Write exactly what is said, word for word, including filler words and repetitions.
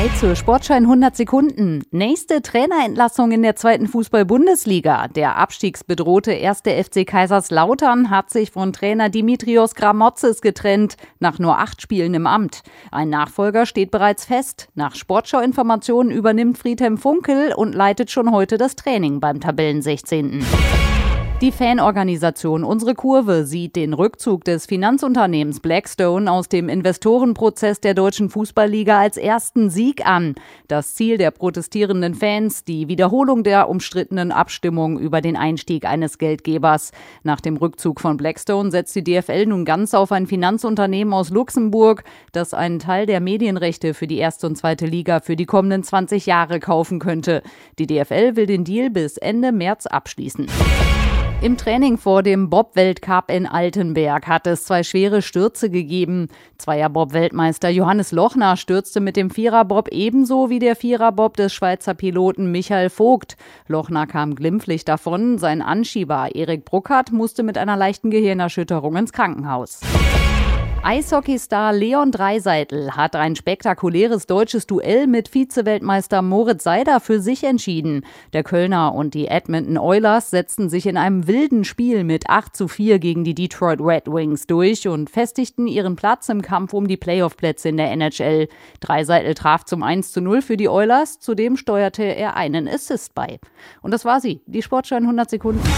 Mai zur Sportschau in hundert Sekunden. Nächste Trainerentlassung in der zweiten Fußball-Bundesliga. Der abstiegsbedrohte erste F C Kaiserslautern hat sich von Trainer Dimitrios Gramozes getrennt, nach nur acht Spielen im Amt. Ein Nachfolger steht bereits fest. Nach Sportschau-Informationen übernimmt Friedhelm Funkel und leitet schon heute das Training beim Tabellensechzehnten. Die Fanorganisation Unsere Kurve sieht den Rückzug des Finanzunternehmens Blackstone aus dem Investorenprozess der deutschen Fußballliga als ersten Sieg an. Das Ziel der protestierenden Fans, die Wiederholung der umstrittenen Abstimmung über den Einstieg eines Geldgebers. Nach dem Rückzug von Blackstone setzt die D F L nun ganz auf ein Finanzunternehmen aus Luxemburg, das einen Teil der Medienrechte für die erste und zweite Liga für die kommenden zwanzig Jahre kaufen könnte. Die D F L will den Deal bis Ende März abschließen. Im Training vor dem Bob-Weltcup in Altenberg hat es zwei schwere Stürze gegeben. Zweier-Bob-Weltmeister Johannes Lochner stürzte mit dem Vierer-Bob ebenso wie der Vierer-Bob des Schweizer Piloten Michael Vogt. Lochner kam glimpflich davon, sein Anschieber Erik Bruckert musste mit einer leichten Gehirnerschütterung ins Krankenhaus. Eishockeystar Leon Draisaitl hat ein spektakuläres deutsches Duell mit Vize-Weltmeister Moritz Seider für sich entschieden. Der Kölner und die Edmonton Oilers setzten sich in einem wilden Spiel mit acht zu vier gegen die Detroit Red Wings durch und festigten ihren Platz im Kampf um die Playoff-Plätze in der N H L. Draisaitl traf zum eins zu null für die Oilers, zudem steuerte er einen Assist bei. Und das war sie, die Sportschau in hundert Sekunden.